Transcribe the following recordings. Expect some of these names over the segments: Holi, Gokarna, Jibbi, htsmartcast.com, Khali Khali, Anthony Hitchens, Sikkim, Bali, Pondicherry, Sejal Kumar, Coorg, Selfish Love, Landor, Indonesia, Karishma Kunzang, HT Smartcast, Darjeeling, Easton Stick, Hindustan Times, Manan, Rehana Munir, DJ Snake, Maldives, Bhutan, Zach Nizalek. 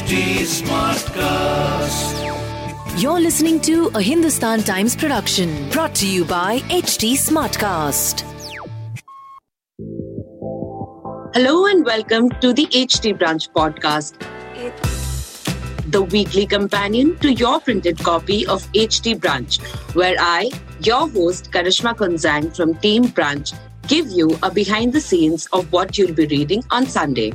HT Smartcast. You're listening to a Hindustan Times production brought to you by HT Smartcast. Hello and welcome to the HT Brunch podcast, the weekly companion to your printed copy of HT Brunch, where I, your host Karishma Kunzang from Team Brunch, give you a behind the scenes of what you'll be reading on Sunday.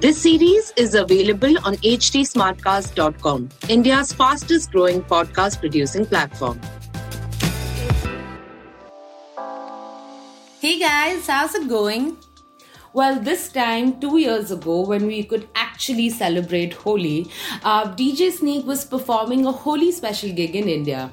This series is available on htsmartcast.com, India's fastest growing podcast producing platform. Hey guys, how's it going? Well, this time 2 years ago, when we could actually celebrate Holi, DJ Snake was performing a Holi special gig in India.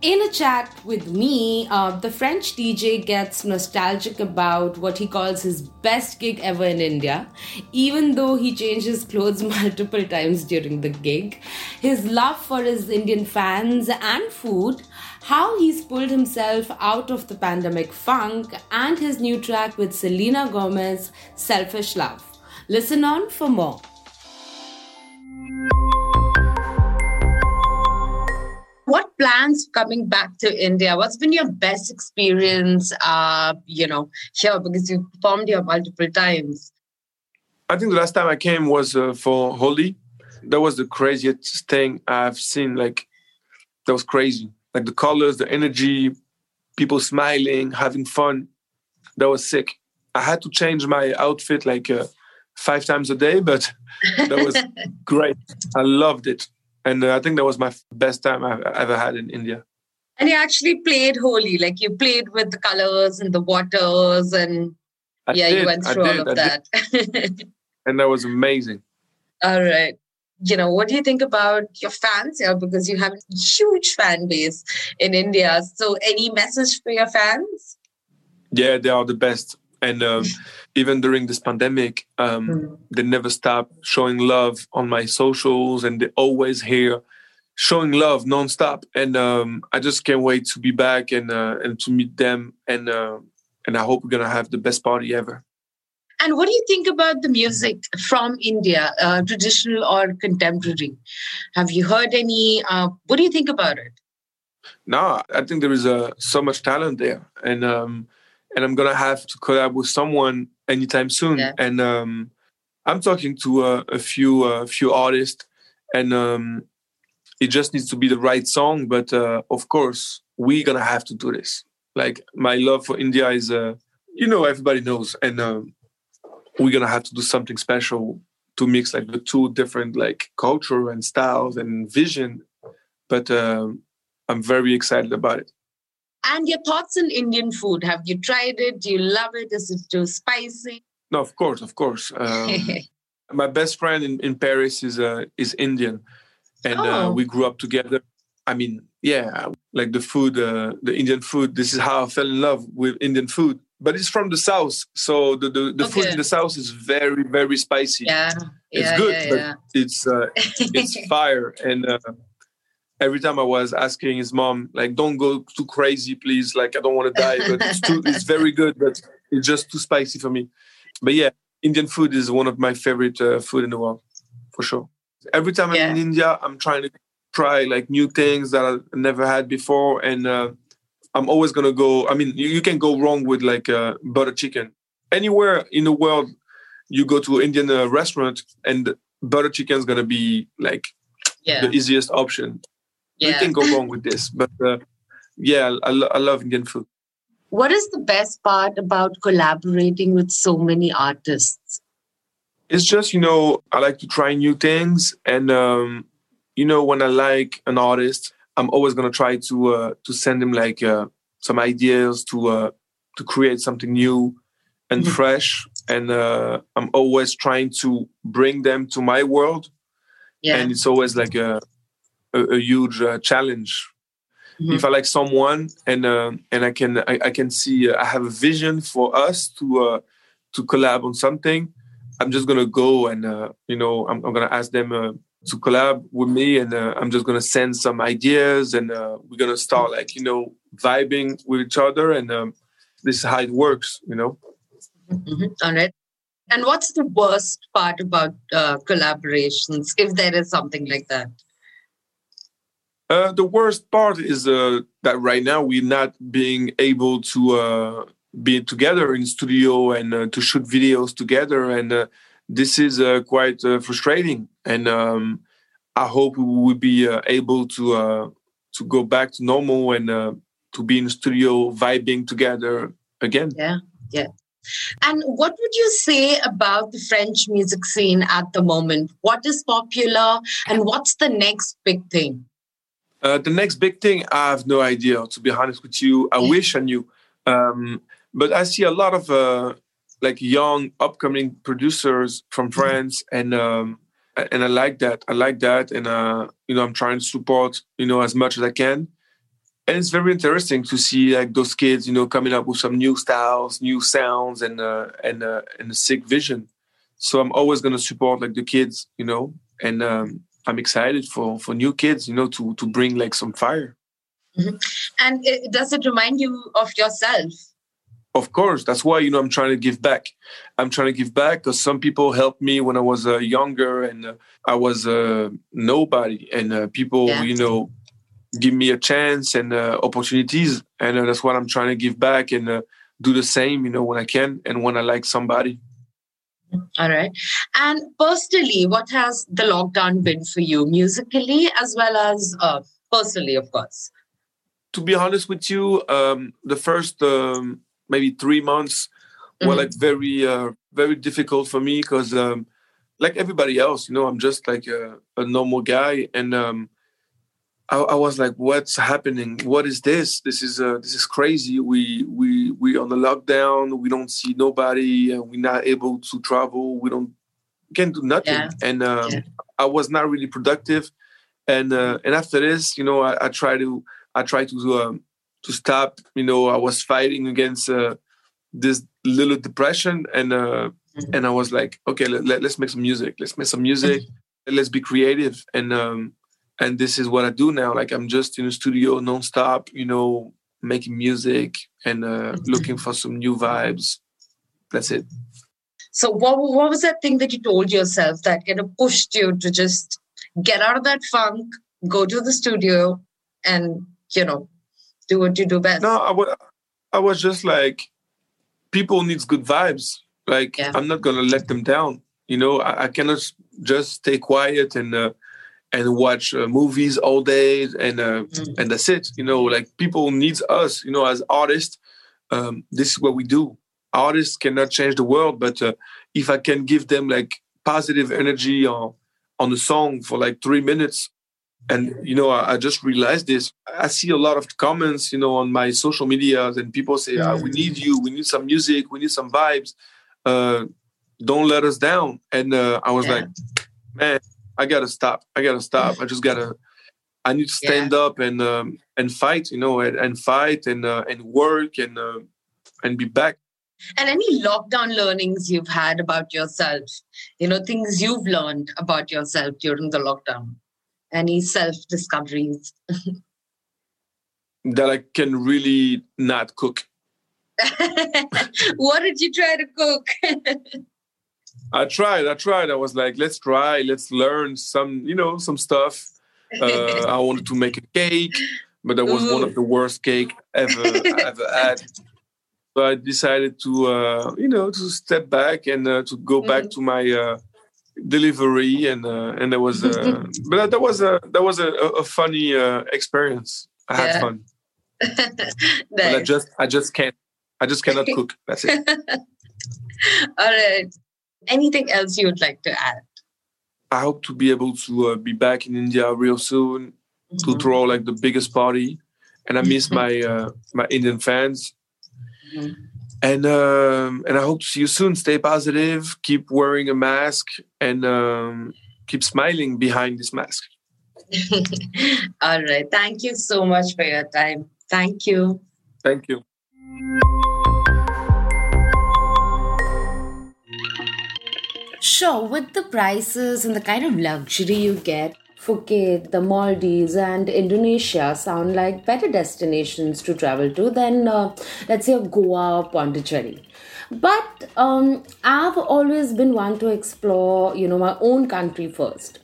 In a chat with me, the French DJ gets nostalgic about what he calls his best gig ever in India, even though he changed his clothes multiple times during the gig, his love for his Indian fans and food, how he's pulled himself out of the pandemic funk, and his new track with Selena Gomez, Selfish Love. Listen on for more. What plans coming back to India? What's been your best experience, here? Because you performed here multiple times. I think the last time I came was for Holi. That was the craziest thing I've seen. That was crazy. The colors, the energy, people smiling, having fun. That was sick. I had to change my outfit 5 times a day, but that was great. I loved it. And I think that was my best time I've ever had in India. And you actually played Holi, you played with the colors and the waters and you went through all of that. And that was amazing. All right. What do you think about your fans here? Because you have a huge fan base in India. So any message for your fans? Yeah, they are the best. And even during this pandemic, they never stop showing love on my socials, and they're always here showing love nonstop. And I just can't wait to be back and to meet them. And I hope we're going to have the best party ever. And what do you think about the music from India, traditional or contemporary? Have you heard any? What do you think about it? No, I think there is so much talent there. And I'm going to have to collab with someone anytime soon. Yeah. And I'm talking to a few artists, and it just needs to be the right song. But of course, we're going to have to do this. My love for India is, everybody knows. And we're going to have to do something special to mix the two different culture and styles and vision. But I'm very excited about it. And your thoughts on Indian food? Have you tried it? Do you love it? Is it too spicy? No, of course. My best friend in Paris is Indian. And we grew up together. I mean, yeah, the food, the Indian food, this is how I fell in love with Indian food. But it's from the South. So the food in the South is very, very spicy. Yeah, it's good, but it's fire. And... every time I was asking his mom, don't go too crazy, please. I don't want to die, but it's very good, but it's just too spicy for me. But yeah, Indian food is one of my favorite food in the world, for sure. Every time I'm in India, I'm trying to try new things that I never had before. And I'm always going to go, you can go wrong with butter chicken. Anywhere in the world, you go to an Indian restaurant and butter chicken is going to be the easiest option. Yeah. You can go wrong with this, but I love Indian food. What is the best part about collaborating with so many artists? It's just, I like to try new things. And, when I like an artist, I'm always going to try to send him some ideas to create something new and fresh. And I'm always trying to bring them to my world. Yeah. And it's always a huge challenge. Mm-hmm. If I like someone and I can see I have a vision for us to collab on something, I'm just gonna go and I'm gonna ask them to collab with me, and I'm just gonna send some ideas, and we're gonna start vibing with each other, and this is how it works, Mm-hmm. All right. And what's the worst part about collaborations, if there is something like that? The worst part is that right now we're not being able to be together in studio and to shoot videos together. And this is quite frustrating. And I hope we will be able to go back to normal and to be in studio vibing together again. Yeah, yeah. And what would you say about the French music scene at the moment? What is popular and what's the next big thing? The next big thing, I have no idea, to be honest with you. I wish I knew. But I see a lot of young upcoming producers from France, and I like that. And, I'm trying to support, as much as I can. And it's very interesting to see those kids, coming up with some new styles, new sounds, and a sick vision. So I'm always going to support the kids, and I'm excited for new kids, to bring some fire. Mm-hmm. And does it remind you of yourself? Of course. That's why, I'm trying to give back. Because some people helped me when I was younger and I was nobody. And people, give me a chance and opportunities. And that's what I'm trying to give back and do the same, when I can and when I like somebody. All right. And personally, what has the lockdown been for you musically as well as personally, of course? To be honest with you, the first maybe 3 months were very, very difficult for me because like everybody else, I'm just a normal guy. And I was like, what's happening? What is this? This is crazy. We on the lockdown. We don't see nobody. We're not able to travel. We can't do nothing. Yeah. And I was not really productive. And after this, I tried to stop. I was fighting against this little depression. And and I was like, okay, let's make some music. Let's be creative. And and this is what I do now. I'm just in the studio nonstop, making music and looking for some new vibes. That's it. So what was that thing that you told yourself that kind of pushed you to just get out of that funk, go to the studio and, do what you do best? No, I was just like, people needs good vibes. I'm not going to let them down. I cannot just stay quiet and watch movies all day and that's it. People needs us, as artists. This is what we do. Artists cannot change the world, but if I can give them positive energy on the song for 3 minutes, and I just realized this. I see a lot of comments, on my social media, and people say, "We need you. We need some music. We need some vibes. Don't let us down." And I was like, man. I gotta stop. I need to stand up and fight, and work and be back. And any lockdown learnings you've had about yourself, things you've learned about yourself during the lockdown, any self-discoveries? That I can really not cook. What did you try to cook? I tried. I was like, let's learn some, some stuff. I wanted to make a cake, but that was one of the worst cake I ever had. So I decided to, to step back and to go back to my delivery. And that was, but that was a funny experience. I had fun. Nice. But I just cannot cook. That's it. All right. Anything else you would like to add? I hope to be able to be back in India real soon to throw the biggest party. And I miss my Indian fans. Mm-hmm. And I hope to see you soon. Stay positive. Keep wearing a mask and keep smiling behind this mask. All right. Thank you so much for your time. Thank you. Thank you. Sure, with the prices and the kind of luxury you get, Phuket, the Maldives and Indonesia sound like better destinations to travel to than, let's say, Goa or Pondicherry. But I've always been one to explore, my own country first.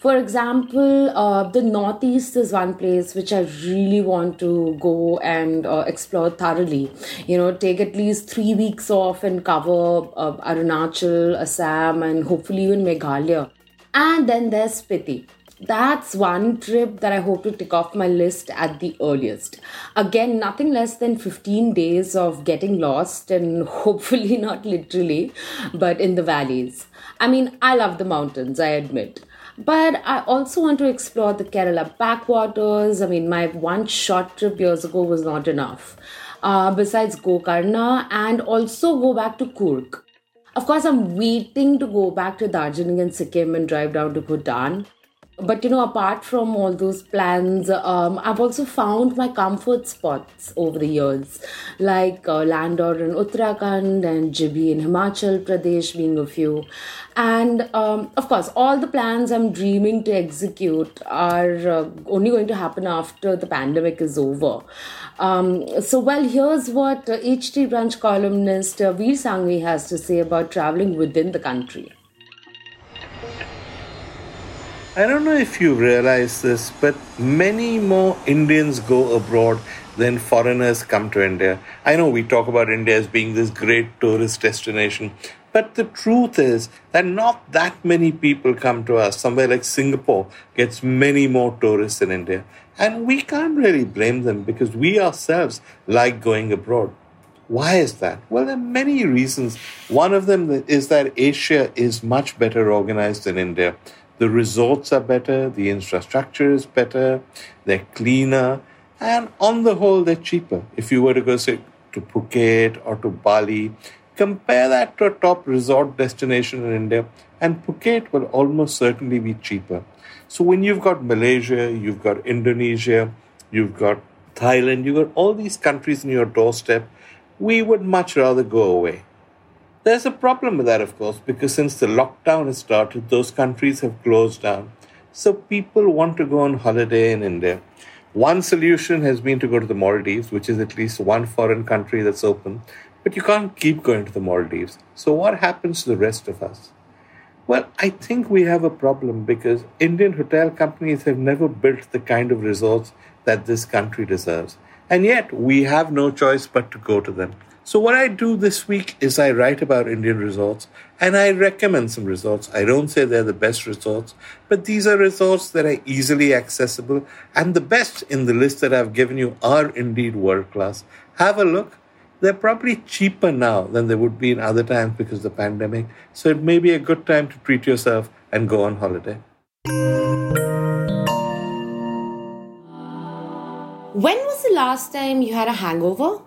For example, the Northeast is one place which I really want to go and explore thoroughly. Take at least 3 weeks off and cover Arunachal, Assam, and hopefully even Meghalaya. And then there's Spiti. That's one trip that I hope to tick off my list at the earliest. Again, nothing less than 15 days of getting lost and hopefully not literally, but in the valleys. I mean, I love the mountains, I admit. But I also want to explore the Kerala backwaters. I mean, my one short trip years ago was not enough. Besides Gokarna and also go back to Coorg. Of course, I'm waiting to go back to Darjeeling and Sikkim and drive down to Bhutan. But apart from all those plans, I've also found my comfort spots over the years, like Landor in Uttarakhand and Jibbi in Himachal Pradesh being a few. And of course, all the plans I'm dreaming to execute are only going to happen after the pandemic is over. Here's what HT Brunch columnist Vir Sanghvi has to say about traveling within the country. I don't know if you realize this, but many more Indians go abroad than foreigners come to India. I know we talk about India as being this great tourist destination, but the truth is that not that many people come to us. Somewhere like Singapore gets many more tourists than India. And we can't really blame them because we ourselves like going abroad. Why is that? Well, there are many reasons. One of them is that Asia is much better organized than India. The resorts are better, the infrastructure is better, they're cleaner, and on the whole, they're cheaper. If you were to go, say, to Phuket or to Bali, compare that to a top resort destination in India, and Phuket will almost certainly be cheaper. So when you've got Malaysia, you've got Indonesia, you've got Thailand, you've got all these countries in your doorstep, we would much rather go away. There's a problem with that, of course, because since the lockdown has started, those countries have closed down. So people want to go on holiday in India. One solution has been to go to the Maldives, which is at least one foreign country that's open. But you can't keep going to the Maldives. So what happens to the rest of us? Well, I think we have a problem because Indian hotel companies have never built the kind of resorts that this country deserves. And yet we have no choice but to go to them. So what I do this week is I write about Indian resorts and I recommend some resorts. I don't say they're the best resorts, but these are resorts that are easily accessible. And the best in the list that I've given you are indeed world class. Have a look. They're probably cheaper now than they would be in other times because of the pandemic. So it may be a good time to treat yourself and go on holiday. When was the last time you had a hangover?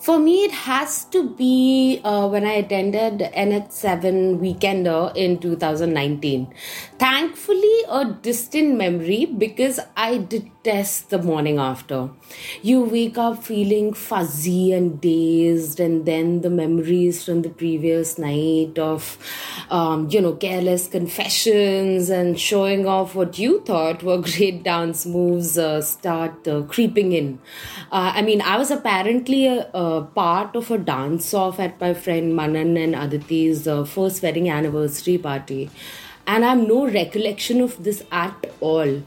For me, it has to be when I attended NH7 Weekender in 2019. Thankfully, a distant memory because I detest the morning after. You wake up feeling fuzzy and dazed, and then the memories from the previous night of, careless confessions and showing off what you thought were great dance moves start creeping in. I was apparently part of a dance-off at my friend Manan and Aditi's first wedding anniversary party. And I have no recollection of this at all.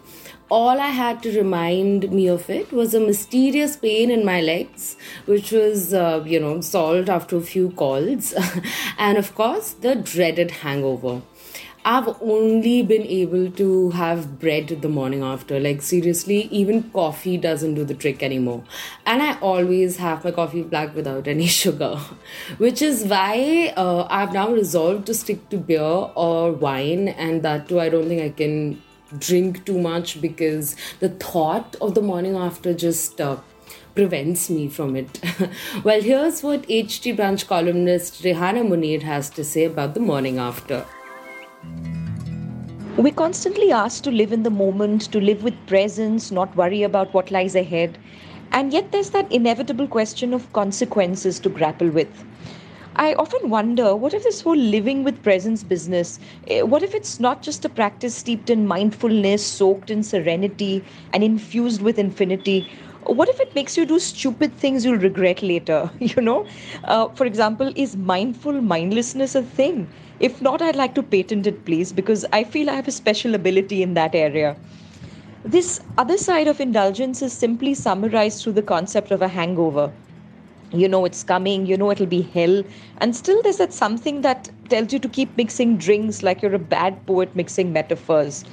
All I had to remind me of it was a mysterious pain in my legs, which was, solved after a few calls. And of course, the dreaded hangover. I've only been able to have bread the morning after. Like, seriously, even coffee doesn't do the trick anymore. And I always have my coffee black without any sugar, which is why I've now resolved to stick to beer or wine. And that too, I don't think I can drink too much because the thought of the morning after just prevents me from it. Well, here's what HT Brunch columnist Rehana Munir has to say about the morning after. We're constantly asked to live in the moment, to live with presence, not worry about what lies ahead. And yet there's that inevitable question of consequences to grapple with. I often wonder, what if this whole living with presence business, what if it's not just a practice steeped in mindfulness, soaked in serenity and infused with infinity? What if it makes you do stupid things you'll regret later, you know? For example, is mindful mindlessness a thing? If not, I'd like to patent it, please, because I feel I have a special ability in that area. This other side of indulgence is simply summarized through the concept of a hangover. You know it's coming, you know it'll be hell. And still there's that something that tells you to keep mixing drinks like you're a bad poet mixing metaphors.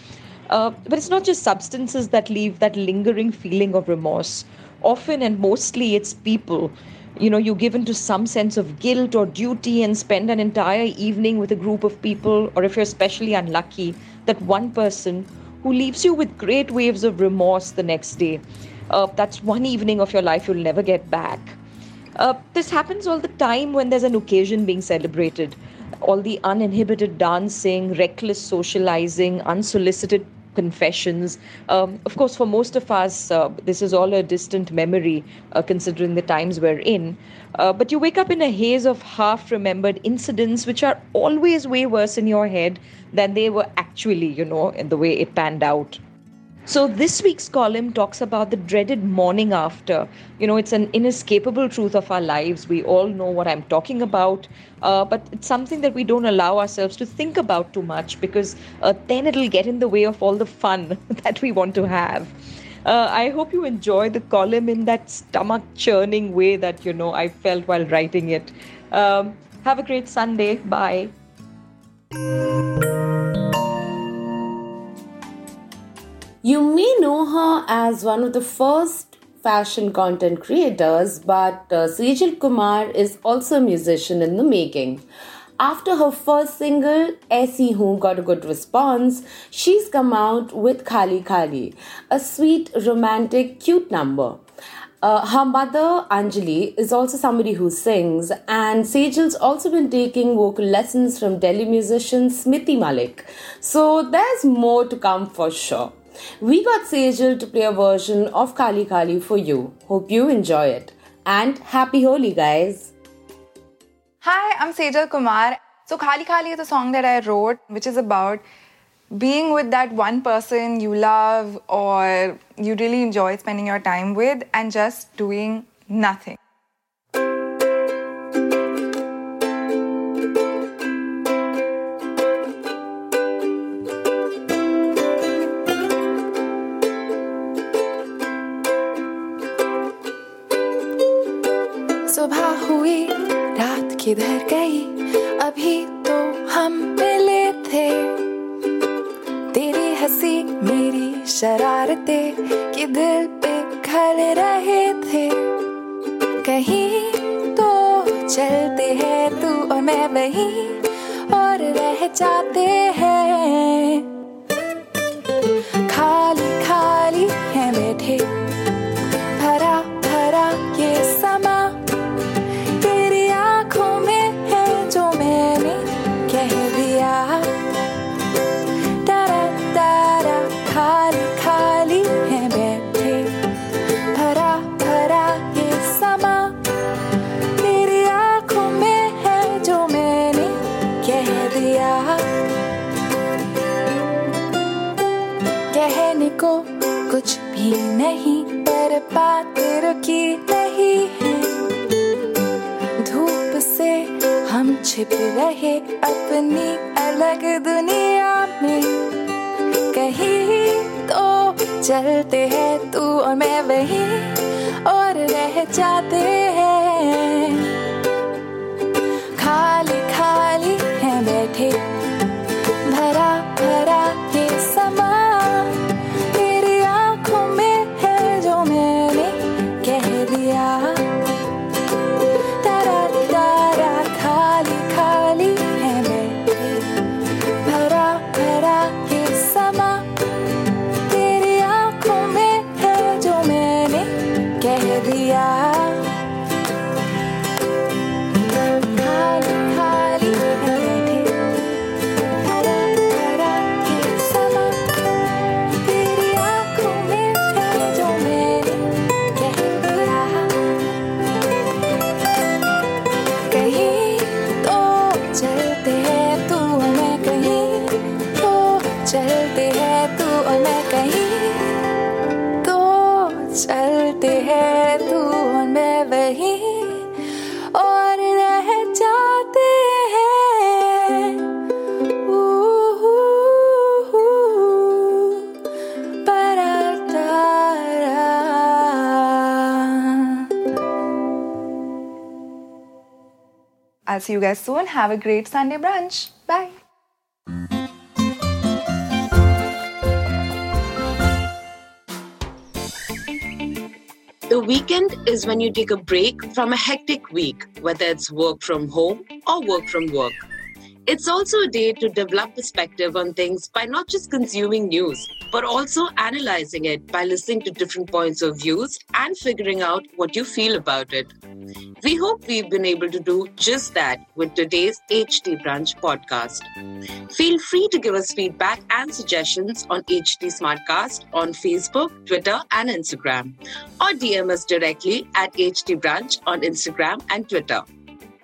But it's not just substances that leave that lingering feeling of remorse. Often and mostly it's people. You know, you're given to some sense of guilt or duty and spend an entire evening with a group of people, or if you're especially unlucky, that one person who leaves you with great waves of remorse the next day. That's one evening of your life you'll never get back. This happens all the time when there's an occasion being celebrated. All the uninhibited dancing, reckless socializing, unsolicited confessions. Of course, for most of us, this is all a distant memory, considering the times we're in. But you wake up in a haze of half-remembered incidents, which are always way worse in your head than they were actually, you know, in the way it panned out. So this week's column talks about the dreaded morning after. You know, it's an inescapable truth of our lives. We all know what I'm talking about, but it's something that we don't allow ourselves to think about too much, because then it'll get in the way of all the fun that we want to have. I hope you enjoy the column in that stomach-churning way that, you know, I felt while writing it. Have a great Sunday. Bye. You may know her as one of the first fashion content creators, but Sejal Kumar is also a musician in the making. After her first single, Aisi Hoon, got a good response, she's come out with Khali Khali, a sweet, romantic, cute number. Her mother, Anjali, is also somebody who sings, and Sejal's also been taking vocal lessons from Delhi musician Smiti Malik. So there's more to come for sure. We got Sejal to play a version of Khali Khali for you. Hope you enjoy it. And happy Holi, guys! Hi, I'm Sejal Kumar. So Khali Khali is a song that I wrote, which is about being with that one person you love or you really enjoy spending your time with and just doing nothing. किधर गई अभी तो हम मिले थे तेरी हंसी मेरी शरारतें कि दिल पे खल रहे थे कहीं तो चलते हैं तू और मैं वहीं और रह जाते हैं खाली खाली हैं बैठे भरा भरा ये समा कुछ भी नहीं पर बातें रुकी नहीं है धूप से हम छिप रहे अपनी अलग दुनिया में कहीं तो चलते हैं तू और मैं वहीं और रह जाते हैं खाली खाली हैं बैठे भरा भरा ये समा हैं तू और मैं कहीं, तो चलते हैं तू और मैं वहीं, और रह जाते हैं बड़ा तारा। I'll see you guys soon. Have a great Sunday brunch. Bye. The weekend is when you take a break from a hectic week, whether it's work from home or work from work. It's also a day to develop perspective on things by not just consuming news, but also analyzing it by listening to different points of views and figuring out what you feel about it. We hope we've been able to do just that with today's HT Brunch podcast. Feel free to give us feedback and suggestions on HT Smartcast on Facebook, Twitter, and Instagram, or DM us directly at HT Brunch on Instagram and Twitter.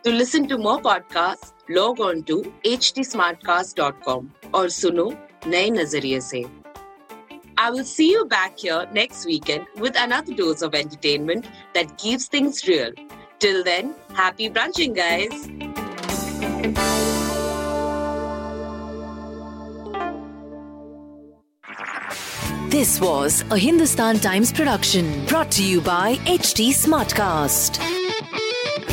To listen to more podcasts, log on to htsmartcast.com और सुनो नए नजरिए से. I will see you back here next weekend with another dose of entertainment that keeps things real. Till then, happy brunching, guys! This was a Hindustan Times production brought to you by HT Smartcast.